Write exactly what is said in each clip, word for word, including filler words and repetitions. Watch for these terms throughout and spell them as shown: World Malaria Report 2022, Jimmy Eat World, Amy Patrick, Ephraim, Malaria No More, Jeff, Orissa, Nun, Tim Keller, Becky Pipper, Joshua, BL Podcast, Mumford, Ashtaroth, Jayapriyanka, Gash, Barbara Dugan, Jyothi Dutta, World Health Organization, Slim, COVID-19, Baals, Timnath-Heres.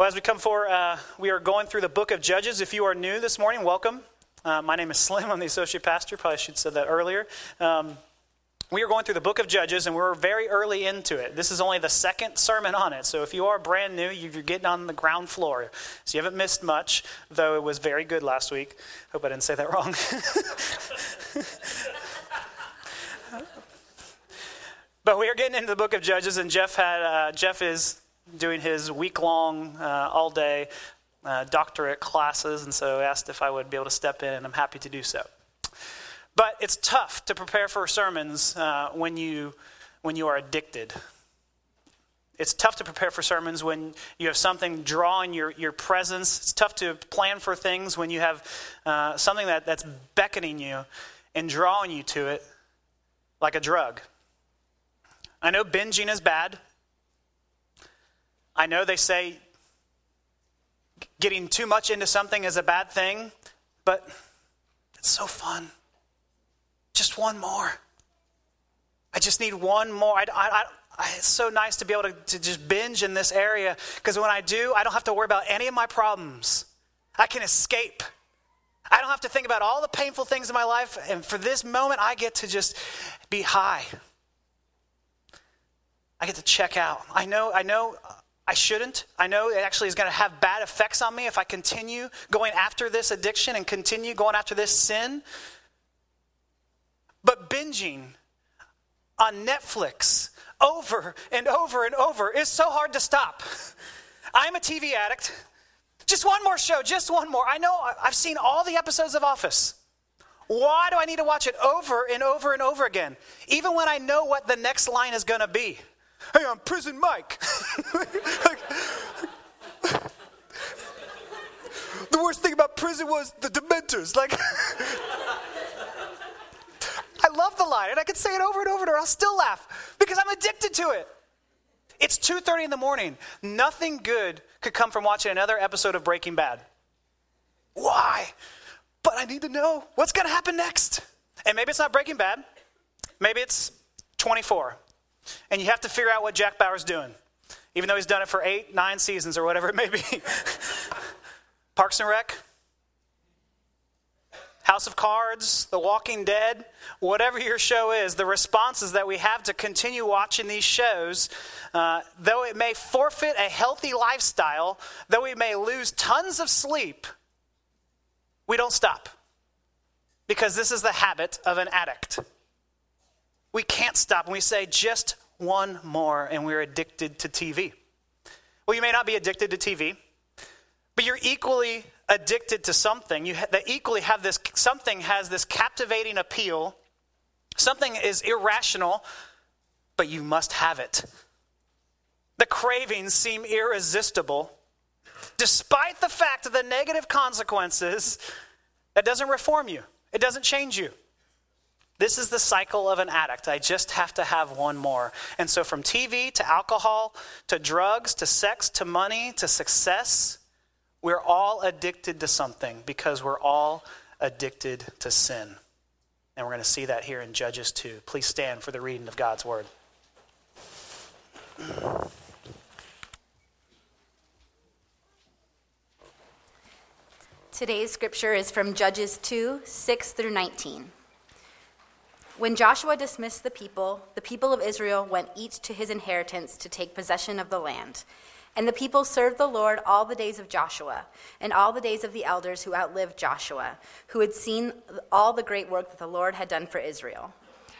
Well, as we come for, uh, we are going through the book of Judges. If you are new this morning, welcome. Uh, my name is Slim. I'm the associate pastor. Probably should have said that earlier. Um, we are going through the book of Judges, and we're very early into it. This is only the second sermon on it. So if you are brand new, you're getting on the ground floor. So you haven't missed much, though it was very good last week. Hope I didn't say that wrong. But we are getting into the book of Judges, and Jeff had uh, Jeff is doing his week-long, uh, all-day uh, doctorate classes, and so asked if I would be able to step in, and I'm happy to do so. But it's tough to prepare for sermons uh, when you when you are addicted. It's tough to prepare for sermons when you have something drawing your, your presence. It's tough to plan for things when you have uh, something that, that's beckoning you and drawing you to it like a drug. I know binging is bad. I know they say getting too much into something is a bad thing, but it's so fun. Just one more. I just need one more. I, I, I, it's so nice to be able to, to just binge in this area, because when I do, I don't have to worry about any of my problems. I can escape. I don't have to think about all the painful things in my life, and for this moment, I get to just be high. I get to check out. I know, I know I shouldn't. I know it actually is going to have bad effects on me if I continue going after this addiction and continue going after this sin. But binging on Netflix over and over and over is so hard to stop. I'm a T V addict. Just one more show, just one more. I know I've seen all the episodes of Office. Why do I need to watch it over and over and over again? Even when I know what the next line is going to be. Hey, I'm Prison Mike. The worst thing about prison was the Dementors. Like, I love the line, and I can say it over and over and over. I'll still laugh because I'm addicted to it. It's two thirty in the morning. Nothing good could come from watching another episode of Breaking Bad. Why? But I need to know what's going to happen next. And maybe it's not Breaking Bad. Maybe it's twenty-four. And you have to figure out what Jack Bauer's doing, even though he's done it for eight, nine seasons or whatever it may be. Parks and Rec, House of Cards, The Walking Dead, whatever your show is, the responses that we have to continue watching these shows, uh, though it may forfeit a healthy lifestyle, though we may lose tons of sleep, we don't stop because this is the habit of an addict. We can't stop, and we say just one more, and we're addicted to T V. Well, you may not be addicted to T V, but you're equally addicted to something. You ha- that equally have this, something has this captivating appeal. Something is irrational, but you must have it. The cravings seem irresistible. Despite the fact of the negative consequences, that doesn't reform you. It doesn't change you. This is the cycle of an addict. I just have to have one more. And so from T V to alcohol to drugs to sex to money to success, we're all addicted to something because we're all addicted to sin. And we're going to see that here in Judges two. Please stand for the reading of God's word. Today's scripture is from Judges two, six through nineteen. When Joshua dismissed the people, the people of Israel went each to his inheritance to take possession of the land. And the people served the Lord all the days of Joshua, and all the days of the elders who outlived Joshua, who had seen all the great work that the Lord had done for Israel.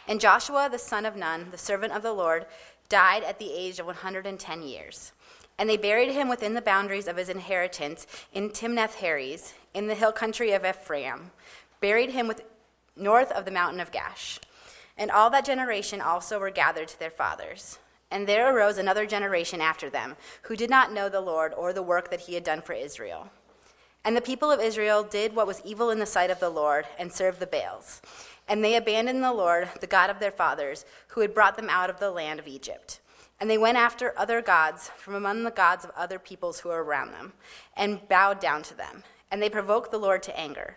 And Joshua, the son of Nun, the servant of the Lord, died at the age of one hundred ten years. And they buried him within the boundaries of his inheritance in Timnath-Heres, in the hill country of Ephraim, buried him with north of the mountain of Gash. And all that generation also were gathered to their fathers. And there arose another generation after them, who did not know the Lord or the work that he had done for Israel. And the people of Israel did what was evil in the sight of the Lord, and served the Baals. And they abandoned the Lord, the God of their fathers, who had brought them out of the land of Egypt. And they went after other gods from among the gods of other peoples who were around them, and bowed down to them. And they provoked the Lord to anger.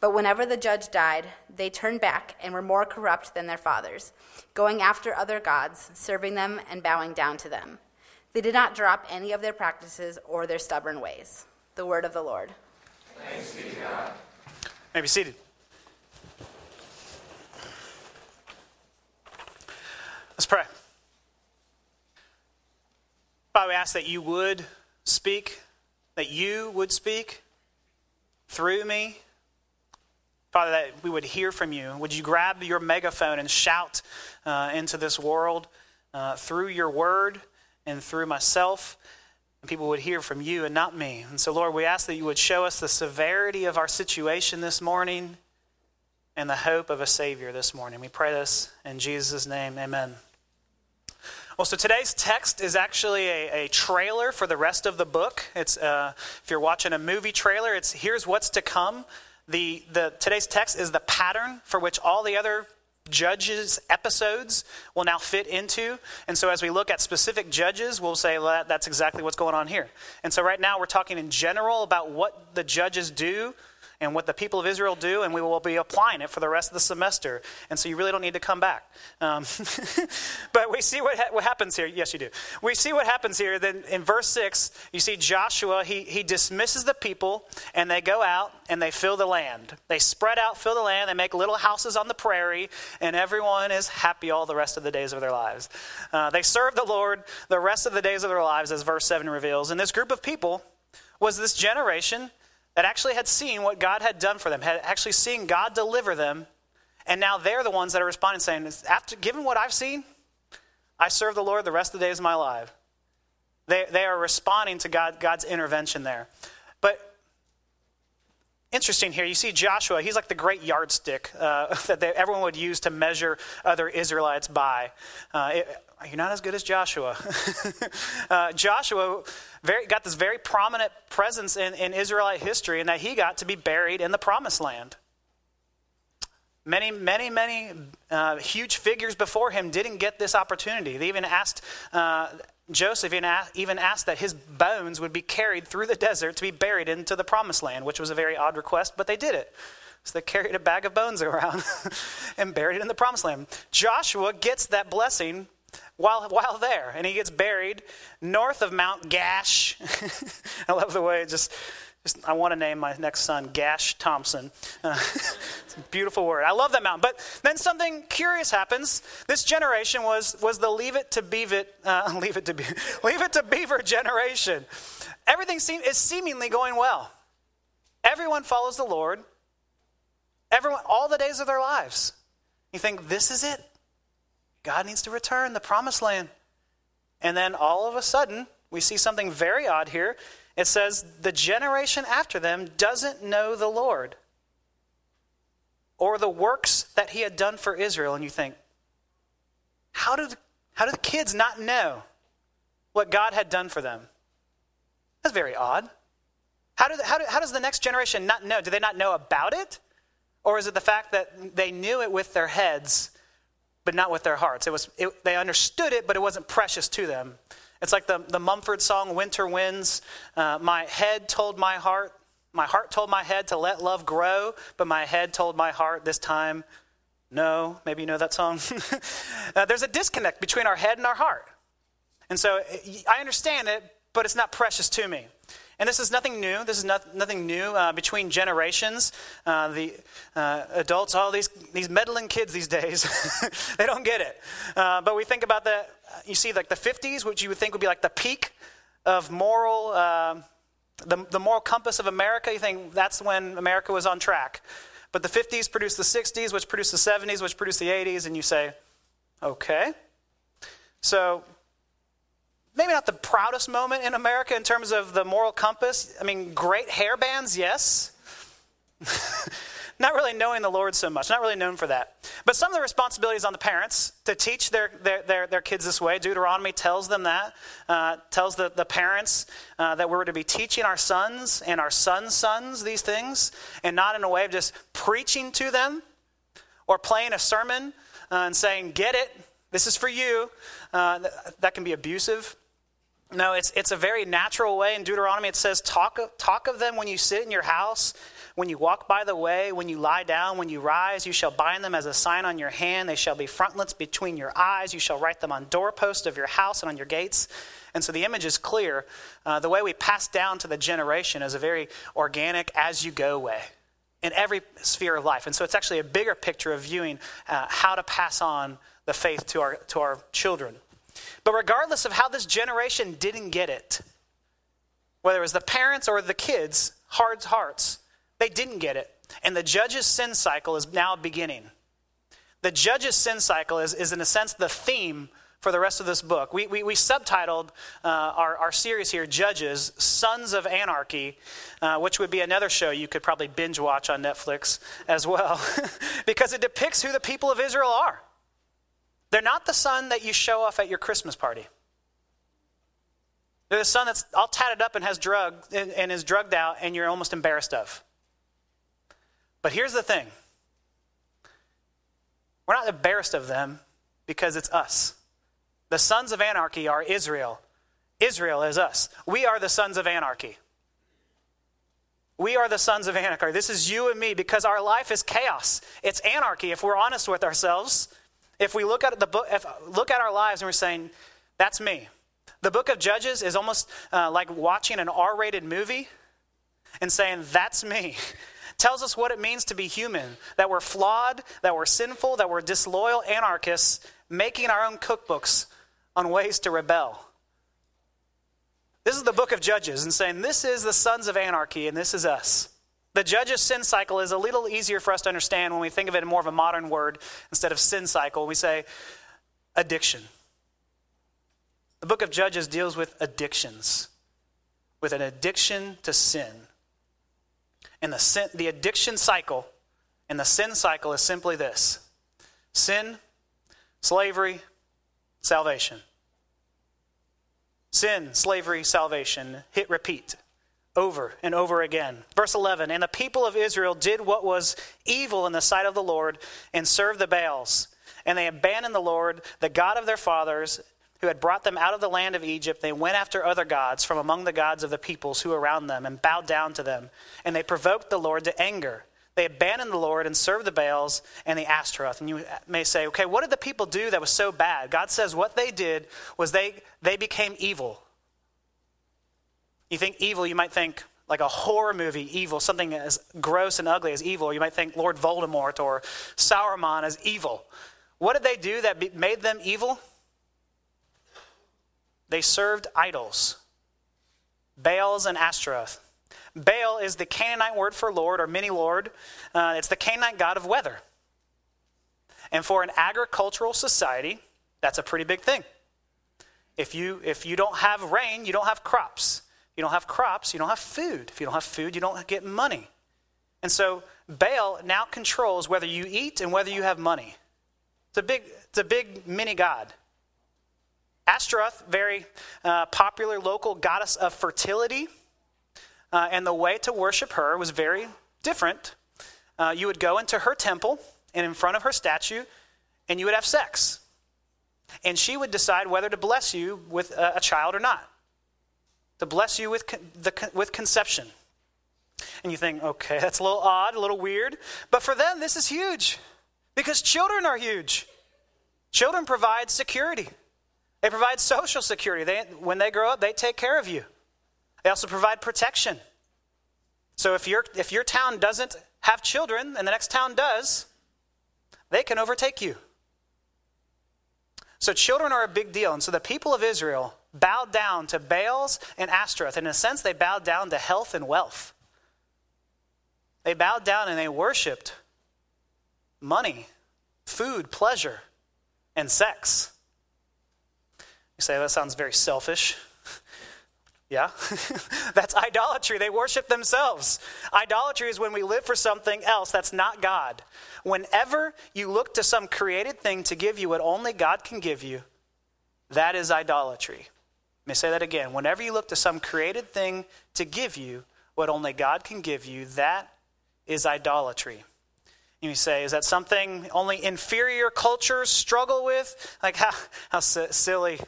But whenever the judge died, they turned back and were more corrupt than their fathers, going after other gods, serving them and bowing down to them. They did not drop any of their practices or their stubborn ways. The word of the Lord. Thanks be to God. You may be seated. Let's pray. Father, we ask that you would speak, that you would speak through me. Father, that we would hear from you. Would you grab your megaphone and shout uh, into this world uh, through your word and through myself, and people would hear from you and not me. And so, Lord, we ask that you would show us the severity of our situation this morning and the hope of a Savior this morning. We pray this in Jesus' name, amen. Well, so today's text is actually a, a trailer for the rest of the book. It's uh, if you're watching a movie trailer, it's here's what's to come. The, the today's text is the pattern for which all the other judges' episodes will now fit into. And so as we look at specific judges, we'll say, well, that, that's exactly what's going on here. And so right now we're talking in general about what the judges do and what the people of Israel do, and we will be applying it for the rest of the semester. And so you really don't need to come back. Um, but we see what ha- what happens here. Yes, you do. We see what happens here. Then in verse six, you see Joshua, he he dismisses the people, and they go out, and they fill the land. They spread out, fill the land, they make little houses on the prairie, and everyone is happy all the rest of the days of their lives. Uh, they serve the Lord the rest of the days of their lives, as verse seven reveals. And this group of people was this generation that actually had seen what God had done for them, had actually seen God deliver them, and now they're the ones that are responding, saying, "After given what I've seen, I serve the Lord the rest of the days of my life." They they are responding to God God's intervention there. But interesting here, you see Joshua, he's like the great yardstick uh, that they, everyone would use to measure other Israelites by. Uh, it, You're not as good as Joshua. uh, Joshua very, got this very prominent presence in, in Israelite history, and that he got to be buried in the Promised Land. Many, many, many uh, huge figures before him didn't get this opportunity. They even asked, uh, Joseph even asked that his bones would be carried through the desert to be buried into the Promised Land, which was a very odd request, but they did it. So they carried a bag of bones around and buried it in the Promised Land. Joshua gets that blessing While while there, and he gets buried north of Mount Gash. I love the way it just, just I want to name my next son Gash Thompson. Uh, it's a beautiful word. I love that mountain. But then something curious happens. This generation was was the leave it to beave it, uh, leave it to be, leave it to beaver generation. Everything seem, is seemingly going well. Everyone follows the Lord. Everyone, all the days of their lives. You think this is it? God needs to return the Promised Land. And then all of a sudden, we see something very odd here. It says, the generation after them doesn't know the Lord or the works that he had done for Israel. And you think, how did, how did the kids not know what God had done for them? That's very odd. How, did, how, did, how does the next generation not know? Do they not know about it? Or is it the fact that they knew it with their heads, but not with their hearts? It was it, they understood it, but it wasn't precious to them. It's like the, the Mumford song, "Winter Winds." Uh, my head told my heart, my heart told my head to let love grow, but my head told my heart this time, no. Maybe you know that song. uh, there's a disconnect between our head and our heart. And so it, I understand it, but it's not precious to me. And this is nothing new. This is not, nothing new uh, between generations. Uh, the uh, adults, all these these meddling kids these days, they don't get it. Uh, but we think about the, you see, like the fifties, which you would think would be like the peak of moral, uh, the the moral compass of America. You think that's when America was on track. But the fifties produced the sixties, which produced the seventies, which produced the eighties, and you say, okay. So maybe not the proudest moment in America in terms of the moral compass. I mean, great hair bands, yes. Not really knowing the Lord so much, not really known for that. But some of the responsibility is on the parents to teach their their, their, their kids this way. Deuteronomy tells them that, uh, tells the, the parents uh, that we're to be teaching our sons and our sons' sons these things, and not in a way of just preaching to them or playing a sermon uh, and saying, get it, this is for you. Uh, th- that can be abusive. No, it's it's a very natural way. In Deuteronomy it says, talk of, talk of them when you sit in your house, when you walk by the way, when you lie down, when you rise, you shall bind them as a sign on your hand. They shall be frontlets between your eyes. You shall write them on doorposts of your house and on your gates. And so the image is clear. Uh, the way we pass down to the generation is a very organic, as-you-go way in every sphere of life. And so it's actually a bigger picture of viewing uh, how to pass on the faith to our to our children. But regardless of how this generation didn't get it, whether it was the parents or the kids, hard hearts, they didn't get it. And the judge's sin cycle is now beginning. The judge's sin cycle is, is in a sense, the theme for the rest of this book. We we, we subtitled uh, our, our series here, Judges, Sons of Anarchy, uh, which would be another show you could probably binge watch on Netflix as well, because it depicts who the people of Israel are. They're not the son that you show off at your Christmas party. They're the son that's all tatted up and has drug and, and is drugged out and you're almost embarrassed of. But here's the thing. We're not embarrassed of them because it's us. The sons of anarchy are Israel. Israel is us. We are the sons of anarchy. We are the sons of anarchy. This is you and me because our life is chaos. It's anarchy if we're honest with ourselves. If we look at the book, if look at our lives and we're saying, that's me. The book of Judges is almost uh, like watching an R-rated movie and saying, that's me. Tells us what it means to be human, that we're flawed, that we're sinful, that we're disloyal anarchists, making our own cookbooks on ways to rebel. This is the book of Judges and saying this is the sons of anarchy and this is us. The Judges' sin cycle is a little easier for us to understand when we think of it in more of a modern word instead of sin cycle. We say addiction. The book of Judges deals with addictions, with an addiction to sin. And the sin, the addiction cycle and the sin cycle is simply this. Sin, slavery, salvation. Sin, slavery, salvation. Hit repeat over and over again. Verse eleven, and the people of Israel did what was evil in the sight of the Lord and served the Baals. And they abandoned the Lord, the God of their fathers, who had brought them out of the land of Egypt. They went after other gods from among the gods of the peoples who were around them and bowed down to them. And they provoked the Lord to anger. They abandoned the Lord and served the Baals and the Ashtaroth. And you may say, okay, what did the people do that was so bad? God says what they did was they they became evil. You think evil, you might think like a horror movie, evil, something as gross and ugly as evil. You might think Lord Voldemort or Sauron as evil. What did they do that be, made them evil? They served idols, Baals and Ashtaroth. Baal is the Canaanite word for Lord or mini-Lord. Uh, it's the Canaanite god of weather. And for an agricultural society, that's a pretty big thing. If you if you don't have rain, you don't have crops. If you don't have crops, you don't have food. If you don't have food, you don't get money. And so Baal now controls whether you eat and whether you have money. It's a big, it's a big mini-god. Ashtaroth, very uh, popular local goddess of fertility, uh, and the way to worship her was very different. Uh, you would go into her temple and in front of her statue, and you would have sex. And she would decide whether to bless you with a, a child or not, to bless you with con- the con- with conception. And you think, okay, that's a little odd, a little weird. But for them, this is huge because children are huge. Children provide security. They provide social security. They, when they grow up, they take care of you. They also provide protection. So if your if your town doesn't have children and the next town does, they can overtake you. So children are a big deal. And so the people of Israel bowed down to Baals and Ashtaroth. In a sense, they bowed down to health and wealth. They bowed down and they worshipped money, food, pleasure, and sex. You say, that sounds very selfish. Yeah, that's idolatry. They worship themselves. Idolatry is when we live for something else that's not God. Whenever you look to some created thing to give you what only God can give you, that is idolatry. Let me say that again. Whenever you look to some created thing to give you what only God can give you, that is idolatry. And you say, is that something only inferior cultures struggle with? Like, how, how silly.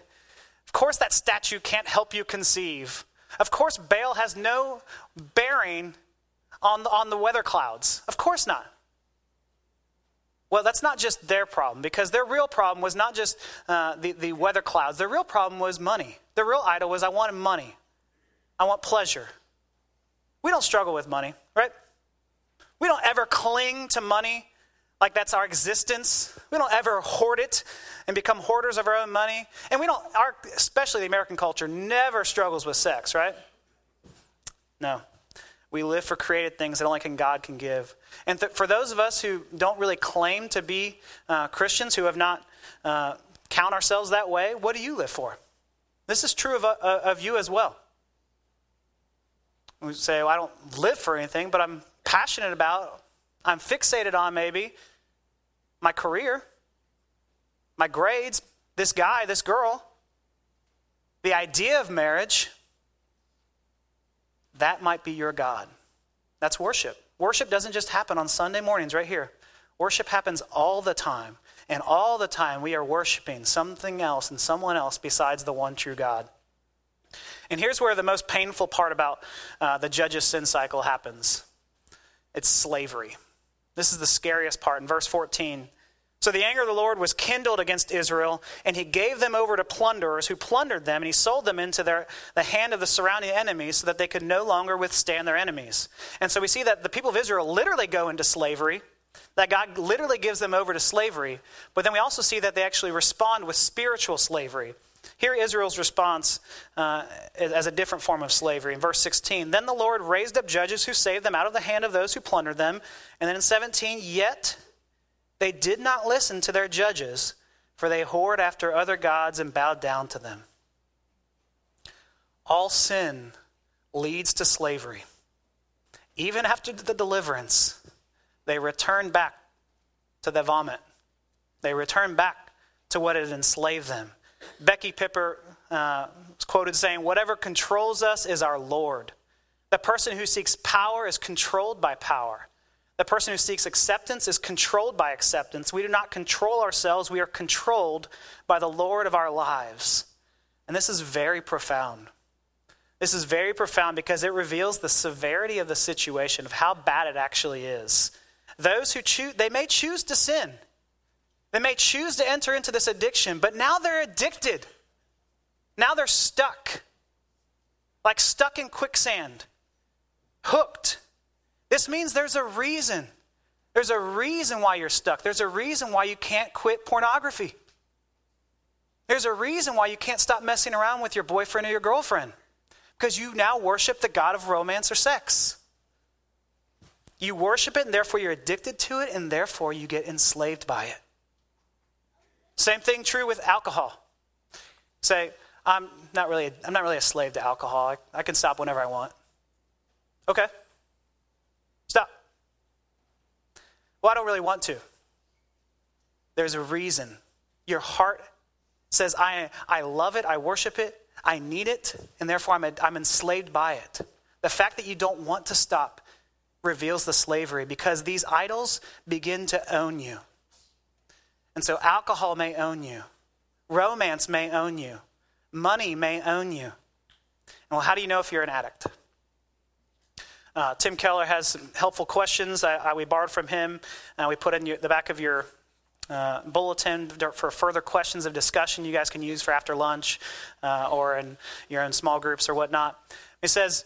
Of course that statue can't help you conceive. Of course Baal has no bearing on the, on the weather clouds. Of course not. Well, that's not just their problem, because their real problem was not just uh, the, the weather clouds. Their real problem was money. Their real idol was, I want money. I want pleasure. We don't struggle with money, right? We don't ever cling to money like that's our existence. We don't ever hoard it and become hoarders of our own money. And we don't, our, especially the American culture, never struggles with sex, right? No. We live for created things that only can God can give. And th- for those of us who don't really claim to be uh, Christians, who have not uh, count ourselves that way, what do you live for? This is true of, uh, of you as well. We say, well, I don't live for anything, but I'm passionate about, I'm fixated on maybe, my career, my grades, this guy, this girl, the idea of marriage. That might be your God. That's worship. Worship doesn't just happen on Sunday mornings right here. Worship happens all the time. And all the time we are worshiping something else and someone else besides the one true God. And here's where the most painful part about uh, the Judges sin cycle happens. It's slavery. This is the scariest part in verse fourteen. So the anger of the Lord was kindled against Israel, and he gave them over to plunderers who plundered them, and he sold them into their, the hand of the surrounding enemies so that they could no longer withstand their enemies. And so we see that the people of Israel literally go into slavery, that God literally gives them over to slavery, but then we also see that they actually respond with spiritual slavery. Here Israel's response uh, as a different form of slavery. In verse sixteen, then the Lord raised up judges who saved them out of the hand of those who plundered them. And then in seventeen, yet they did not listen to their judges, for they whored after other gods and bowed down to them. All sin leads to slavery. Even after the deliverance, they return back to the vomit. They return back to what had enslaved them. Becky Pipper uh, was quoted saying, whatever controls us is our Lord. The person who seeks power is controlled by power. The person who seeks acceptance is controlled by acceptance. We do not control ourselves. We are controlled by the Lord of our lives. And this is very profound. This is very profound because it reveals the severity of the situation, of how bad it actually is. Those who choose, they may choose to sin. They may choose to enter into this addiction, but now they're addicted. Now they're stuck, like stuck in quicksand, hooked. This means there's a reason. There's a reason why you're stuck. There's a reason why you can't quit pornography. There's a reason why you can't stop messing around with your boyfriend or your girlfriend, because you now worship the god of romance or sex. You worship it, and therefore you're addicted to it, and therefore you get enslaved by it. Same thing true with alcohol. Say, I'm not really, I'm not really a slave to alcohol. I, I can stop whenever I want. Okay. Stop. Well, I don't really want to. There's a reason. Your heart says, I, I love it. I worship it. I need it. And therefore I'm, a, I'm enslaved by it. The fact that you don't want to stop reveals the slavery, because these idols begin to own you. And so alcohol may own you. Romance may own you. Money may own you. And well, how do you know if you're an addict? Uh, Tim Keller has some helpful questions. I, I, we borrowed from him. Uh, we put in your, the back of your uh, bulletin for further questions of discussion you guys can use for after lunch uh, or in your own small groups or whatnot. It says,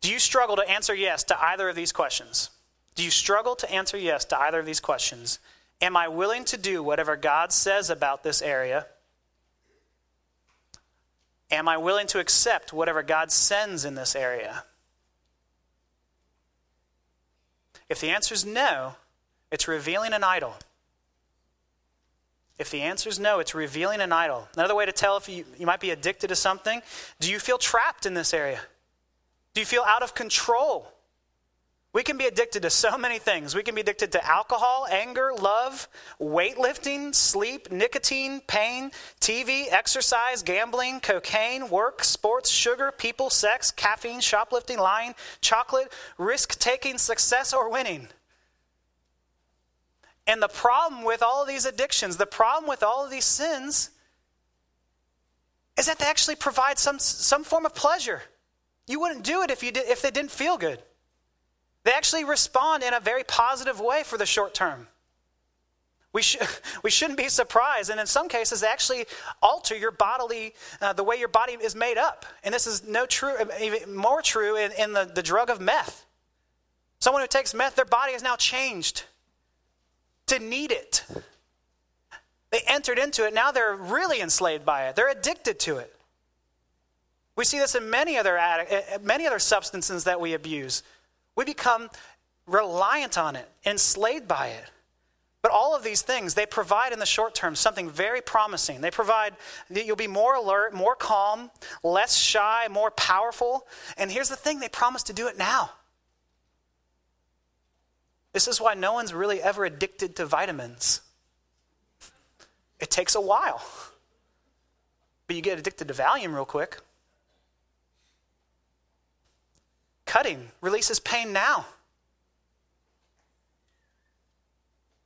do you struggle to answer yes to either of these questions? Do you struggle to answer yes to either of these questions? Am I willing to do whatever God says about this area? Am I willing to accept whatever God sends in this area? If the answer is no, it's revealing an idol. If the answer is no, it's revealing an idol. Another way to tell if you, you might be addicted to something, do you feel trapped in this area? Do you feel out of control? We can be addicted to so many things. We can be addicted to alcohol, anger, love, weightlifting, sleep, nicotine, pain, T V, exercise, gambling, cocaine, work, sports, sugar, people, sex, caffeine, shoplifting, lying, chocolate, risk-taking, success, or winning. And the problem with all of these addictions, the problem with all of these sins, is that they actually provide some some form of pleasure. You wouldn't do it if you did, if they didn't feel good. They actually respond in a very positive way for the short term. We should we shouldn't be surprised, and in some cases, they actually alter your bodily uh, the way your body is made up. And this is no true, even more true in, in the, the drug of meth. Someone who takes meth, their body is now changed to need it. They entered into it. Now they're really enslaved by it. They're addicted to it. We see this in many other addic- many other substances that we abuse. We become reliant on it, enslaved by it. But all of these things, they provide in the short term something very promising. They provide that you'll be more alert, more calm, less shy, more powerful. And here's the thing, they promise to do it now. This is why no one's really ever addicted to vitamins. It takes a while. But you get addicted to Valium real quick. Cutting releases pain now.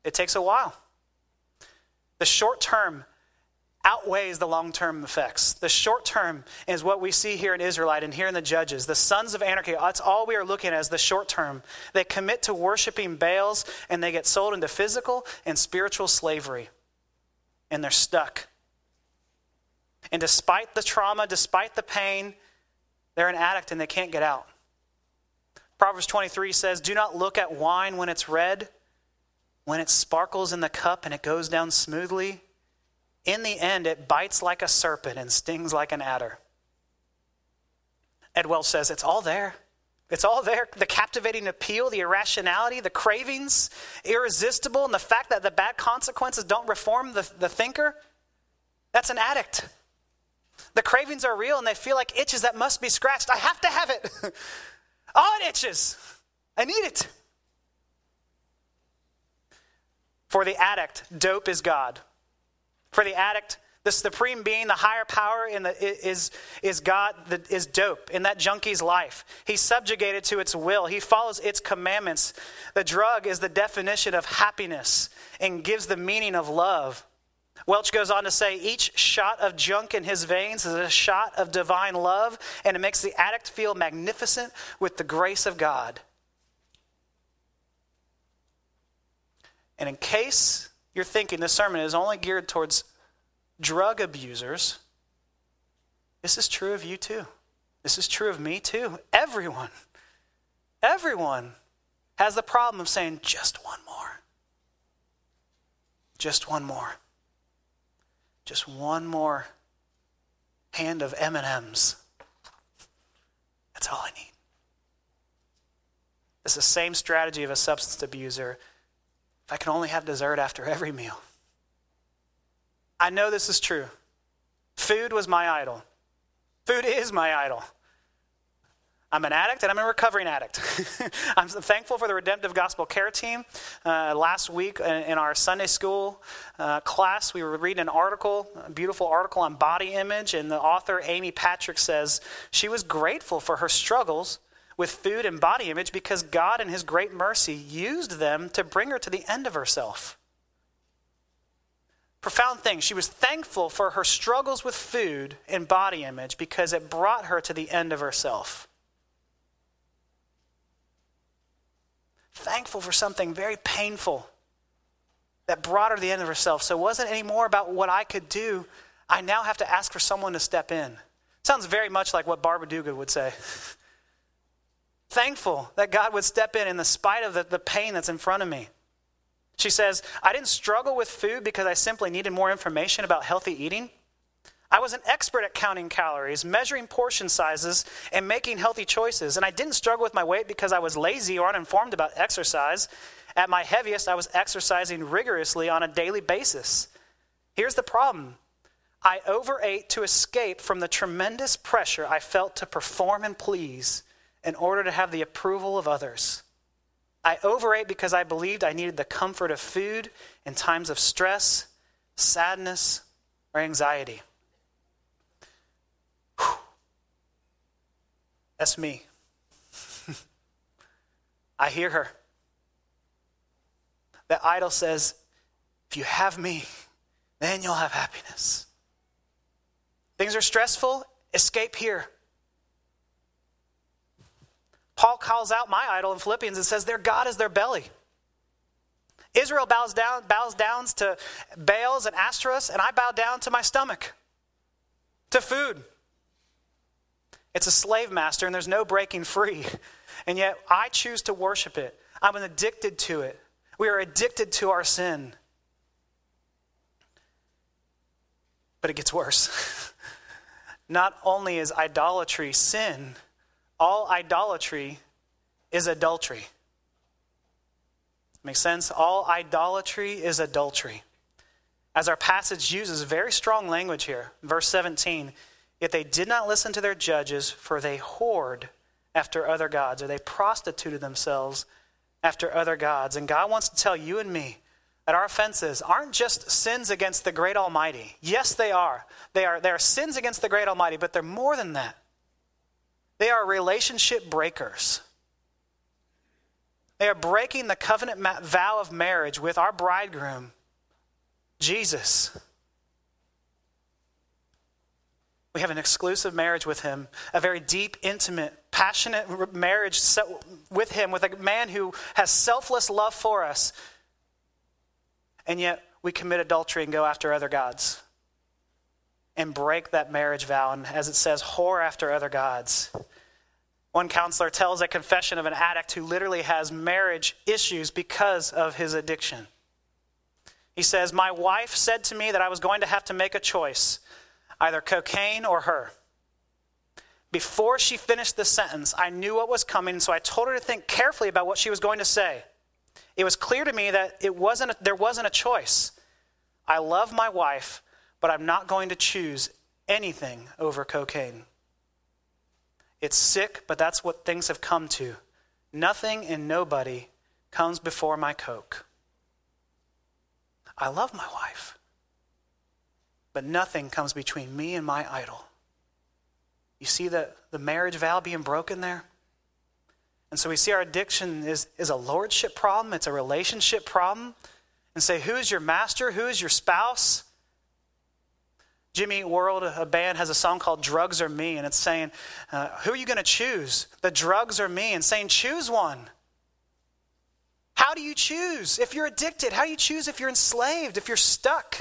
It takes a while. The short term outweighs the long-term effects. The short term is what we see here in Israelite and here in the Judges. The sons of anarchy, that's all we are looking at is the short term. They commit to worshiping Baals and they get sold into physical and spiritual slavery. And they're stuck. And despite the trauma, despite the pain, they're an addict and they can't get out. Proverbs twenty-three says, do not look at wine when it's red, when it sparkles in the cup and it goes down smoothly. In the end, it bites like a serpent and stings like an adder. Ed Welch says, it's all there. It's all there. The captivating appeal, the irrationality, the cravings, irresistible, and the fact that the bad consequences don't reform the, the thinker. That's an addict. The cravings are real and they feel like itches that must be scratched. I have to have it. Oh, it itches. I need it. For the addict, dope is God. For the addict, the supreme being, the higher power in the, is, is God, the, is dope in that junkie's life. He's subjugated to its will. He follows its commandments. The drug is the definition of happiness and gives the meaning of love. Welch goes on to say, each shot of junk in his veins is a shot of divine love, and it makes the addict feel magnificent with the grace of God. And in case you're thinking this sermon is only geared towards drug abusers, this is true of you too. This is true of me too. Everyone, everyone has the problem of saying, just one more. Just one more. Just one more hand of M and M's. That's all I need. It's the same strategy of a substance abuser. If I can only have dessert after every meal. I know this is true. Food was my idol. Food is my idol. I'm an addict and I'm a recovering addict. I'm thankful for the Redemptive Gospel Care Team. Uh, last week in, in our Sunday school uh, class, we were reading an article, a beautiful article on body image, and the author, Amy Patrick, says she was grateful for her struggles with food and body image because God in his great mercy used them to bring her to the end of herself. Profound thing. She was thankful for her struggles with food and body image because it brought her to the end of herself. Thankful for something very painful that brought her to the end of herself. So it wasn't any more about what I could do. I now have to ask for someone to step in. Sounds very much like what Barbara Dugan would say. Thankful that God would step in in the spite of the, the pain that's in front of me. She says, I didn't struggle with food because I simply needed more information about healthy eating. I was an expert at counting calories, measuring portion sizes, and making healthy choices. And I didn't struggle with my weight because I was lazy or uninformed about exercise. At my heaviest, I was exercising rigorously on a daily basis. Here's the problem. I overate to escape from the tremendous pressure I felt to perform and please in order to have the approval of others. I overate because I believed I needed the comfort of food in times of stress, sadness, or anxiety. Whew. That's me. I hear her. The idol says, if you have me, then you'll have happiness. Things are stressful, escape here. Paul calls out my idol in Philippians and says their god is their belly. Israel bows down, bows down to Baals and Ashtaroth, and I bow down to my stomach, to food. It's a slave master, and there's no breaking free. And yet I choose to worship it. I'm addicted to it. We are addicted to our sin. But it gets worse. Not only is idolatry sin, all idolatry is adultery. Makes sense? All idolatry is adultery. As our passage uses very strong language here, verse seventeen, yet they did not listen to their judges, for they whored after other gods, or they prostituted themselves after other gods. And God wants to tell you and me that our offenses aren't just sins against the great Almighty. Yes, they are. They are, they are sins against the great Almighty, but they're more than that. They are relationship breakers. They are breaking the covenant ma- vow of marriage with our bridegroom, Jesus. We have an exclusive marriage with him, a very deep, intimate, passionate marriage with him, with a man who has selfless love for us. And yet we commit adultery and go after other gods and break that marriage vow. And as it says, whore after other gods. One counselor tells a confession of an addict who literally has marriage issues because of his addiction. He says, my wife said to me that I was going to have to make a choice, either cocaine or her. Before she finished the sentence, I knew what was coming, so I told her to think carefully about what she was going to say. It was clear to me that it wasn't a, there wasn't a choice. I love my wife, but I'm not going to choose anything over cocaine. It's sick, but that's what things have come to. Nothing and nobody comes before my coke. I love my wife, but nothing comes between me and my idol. You see the, the marriage vow being broken there? And so we see our addiction is, is a lordship problem. It's a relationship problem. And say, who is your master? Who is your spouse? Jimmy Eat World, a band, has a song called Drugs or Me, and it's saying, uh, who are you going to choose? The drugs or me? And saying, choose one. How do you choose if you're addicted? How do you choose if you're enslaved, if you're stuck?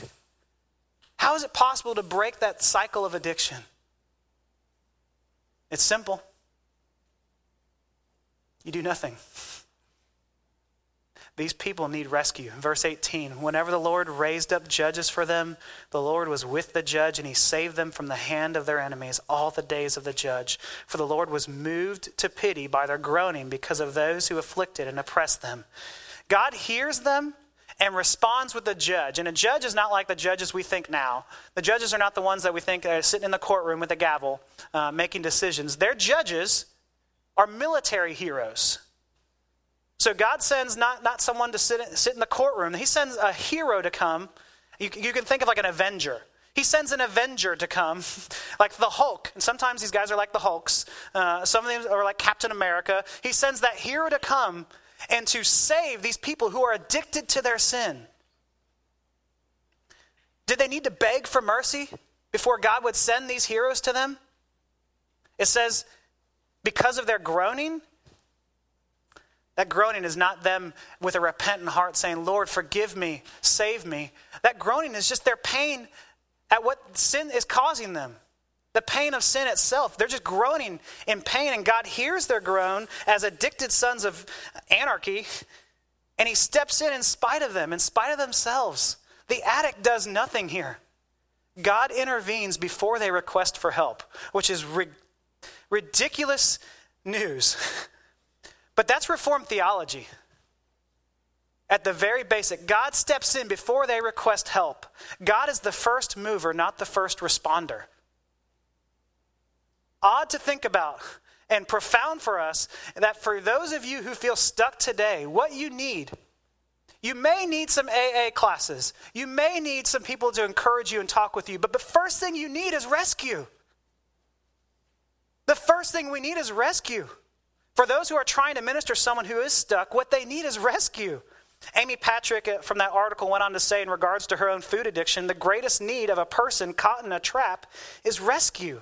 How is it possible to break that cycle of addiction? It's simple. You do nothing. These people need rescue. Verse eighteen, whenever the Lord raised up judges for them, the Lord was with the judge and he saved them from the hand of their enemies all the days of the judge. For the Lord was moved to pity by their groaning because of those who afflicted and oppressed them. God hears them and responds with the judge. And a judge is not like the judges we think now. The judges are not the ones that we think are sitting in the courtroom with a gavel uh, making decisions. They're judges are military heroes. So God sends not, not someone to sit in, sit in the courtroom. He sends a hero to come. You, you can think of like an Avenger. He sends an Avenger to come, like the Hulk. And sometimes these guys are like the Hulks. Uh, some of them are like Captain America. He sends that hero to come and to save these people who are addicted to their sin. Did they need to beg for mercy before God would send these heroes to them? It says, because of their groaning. That groaning is not them with a repentant heart saying, Lord, forgive me, save me. That groaning is just their pain at what sin is causing them. The pain of sin itself. They're just groaning in pain, and God hears their groan as addicted sons of anarchy, and he steps in in spite of them, in spite of themselves. The addict does nothing here. God intervenes before they request for help, which is ri- ridiculous news. But that's Reformed theology. At the very basic, God steps in before they request help. God is the first mover, not the first responder. Odd to think about and profound for us that for those of you who feel stuck today, what you need, you may need some A A classes. You may need some people to encourage you and talk with you. But the first thing you need is rescue. The first thing we need is rescue. For those who are trying to minister to someone who is stuck, what they need is rescue. Amy Patrick from that article went on to say in regards to her own food addiction, the greatest need of a person caught in a trap is rescue,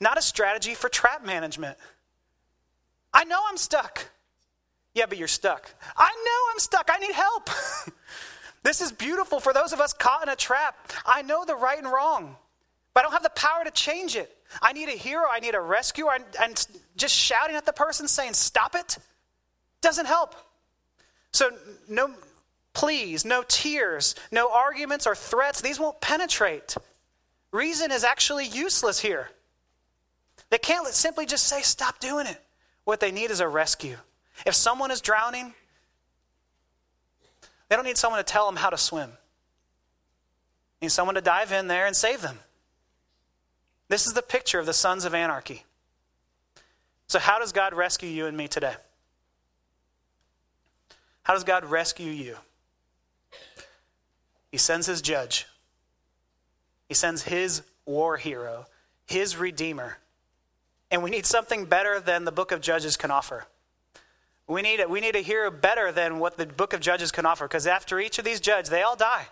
not a strategy for trap management. I know I'm stuck. Yeah, but you're stuck. I know I'm stuck. I need help. This is beautiful for those of us caught in a trap. I know the right and wrong, but I don't have the power to change it. I need a hero. I need a rescuer. And just shouting at the person saying, stop it, doesn't help. So no pleas, no tears, no arguments or threats. These won't penetrate. Reason is actually useless here. They can't simply just say, stop doing it. What they need is a rescue. If someone is drowning, they don't need someone to tell them how to swim. They need someone to dive in there and save them. This is the picture of the sons of anarchy. So how does God rescue you and me today? How does God rescue you? He sends his judge. He sends his war hero, his redeemer. And we need something better than the book of Judges can offer. We need a, we need a hero better than what the book of Judges can offer, because after each of these judges, they all die.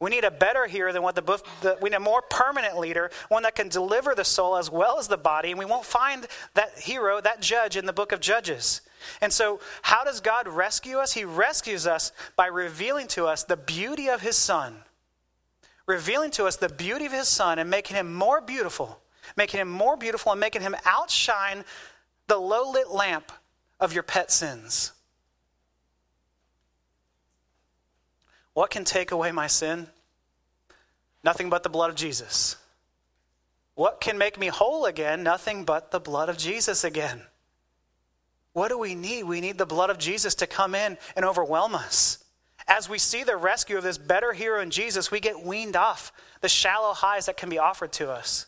We need a better hero than what the book, the, we need a more permanent leader, one that can deliver the soul as well as the body, and we won't find that hero, that judge in the book of Judges. And so how does God rescue us? He rescues us by revealing to us the beauty of his son, revealing to us the beauty of his son and making him more beautiful, making him more beautiful and making him outshine the low-lit lamp of your pet sins. What can take away my sin? Nothing but the blood of Jesus. What can make me whole again? Nothing but the blood of Jesus again. What do we need? We need the blood of Jesus to come in and overwhelm us. As we see the rescue of this better hero in Jesus, we get weaned off the shallow highs that can be offered to us.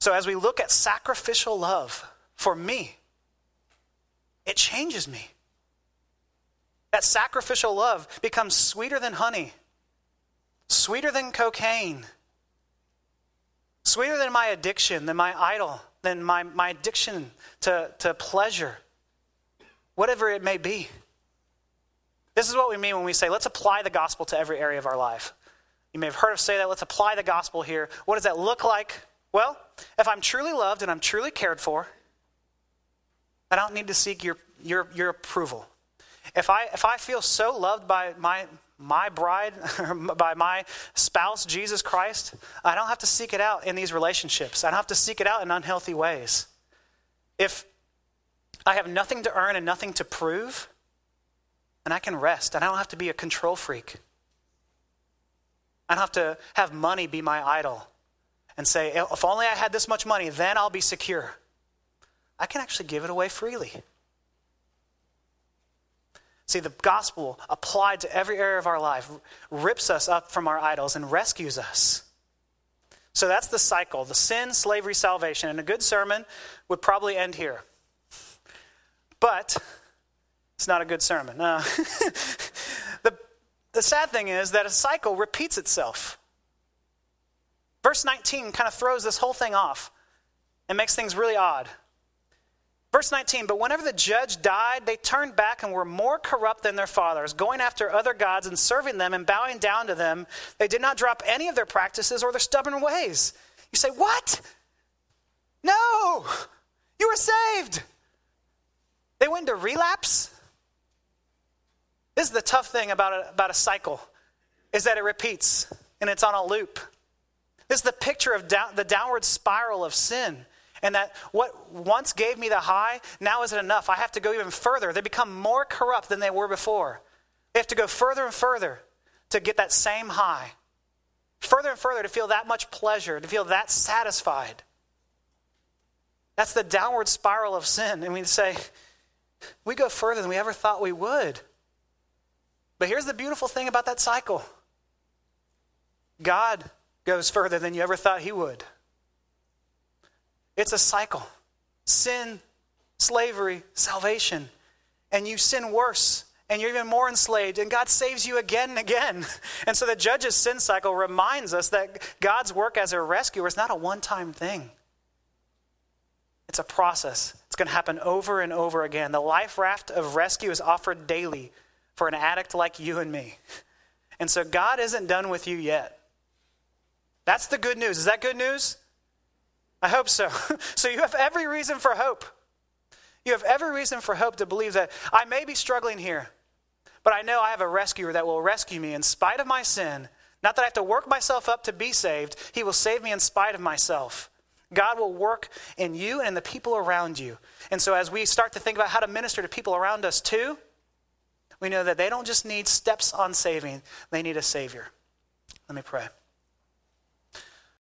So as we look at sacrificial love, for me, it changes me. That sacrificial love becomes sweeter than honey, sweeter than cocaine, sweeter than my addiction, than my idol, than my, my addiction to, to pleasure, whatever it may be. This is what we mean when we say, let's apply the gospel to every area of our life. You may have heard us say that. Let's apply the gospel here. What does that look like? Well, if I'm truly loved and I'm truly cared for, I don't need to seek your your your approval. If I if I feel so loved by my my bride, by my spouse, Jesus Christ, I don't have to seek it out in these relationships. I don't have to seek it out in unhealthy ways. If I have nothing to earn and nothing to prove, and I can rest, and I don't have to be a control freak. I don't have to have money be my idol and say, if only I had this much money, then I'll be secure. I can actually give it away freely. See, the gospel applied to every area of our life rips us up from our idols and rescues us. So that's the cycle, the sin, slavery, salvation. And a good sermon would probably end here. But it's not a good sermon. No. the, the sad thing is that a cycle repeats itself. Verse nineteen kind of throws this whole thing off and makes things really odd. Verse nineteen, but whenever the judge died, they turned back and were more corrupt than their fathers, going after other gods and serving them and bowing down to them. They did not drop any of their practices or their stubborn ways. You say, what? No, you were saved. They went into relapse. This is the tough thing about a, about a cycle, is that it repeats and it's on a loop. This is the picture of down, the downward spiral of sin, and that what once gave me the high, now isn't enough. I have to go even further. They become more corrupt than they were before. They have to go further and further to get that same high. further and further to feel that much pleasure, to feel that satisfied. That's the downward spiral of sin. And we say, we go further than we ever thought we would. But here's the beautiful thing about that cycle. God goes further than you ever thought he would. It's a cycle. Sin, slavery, salvation. And you sin worse, and you're even more enslaved, and God saves you again and again. And so the Judges' sin cycle reminds us that God's work as a rescuer is not a one-time thing. It's a process. It's going to happen over and over again. The life raft of rescue is offered daily for an addict like you and me. And so God isn't done with you yet. That's the good news. Is that good news? I hope so. So you have every reason for hope. You have every reason for hope to believe that I may be struggling here, but I know I have a rescuer that will rescue me in spite of my sin. Not that I have to work myself up to be saved. He will save me in spite of myself. God will work in you and in the people around you. And so as we start to think about how to minister to people around us too, we know that they don't just need steps on saving. They need a savior. Let me pray.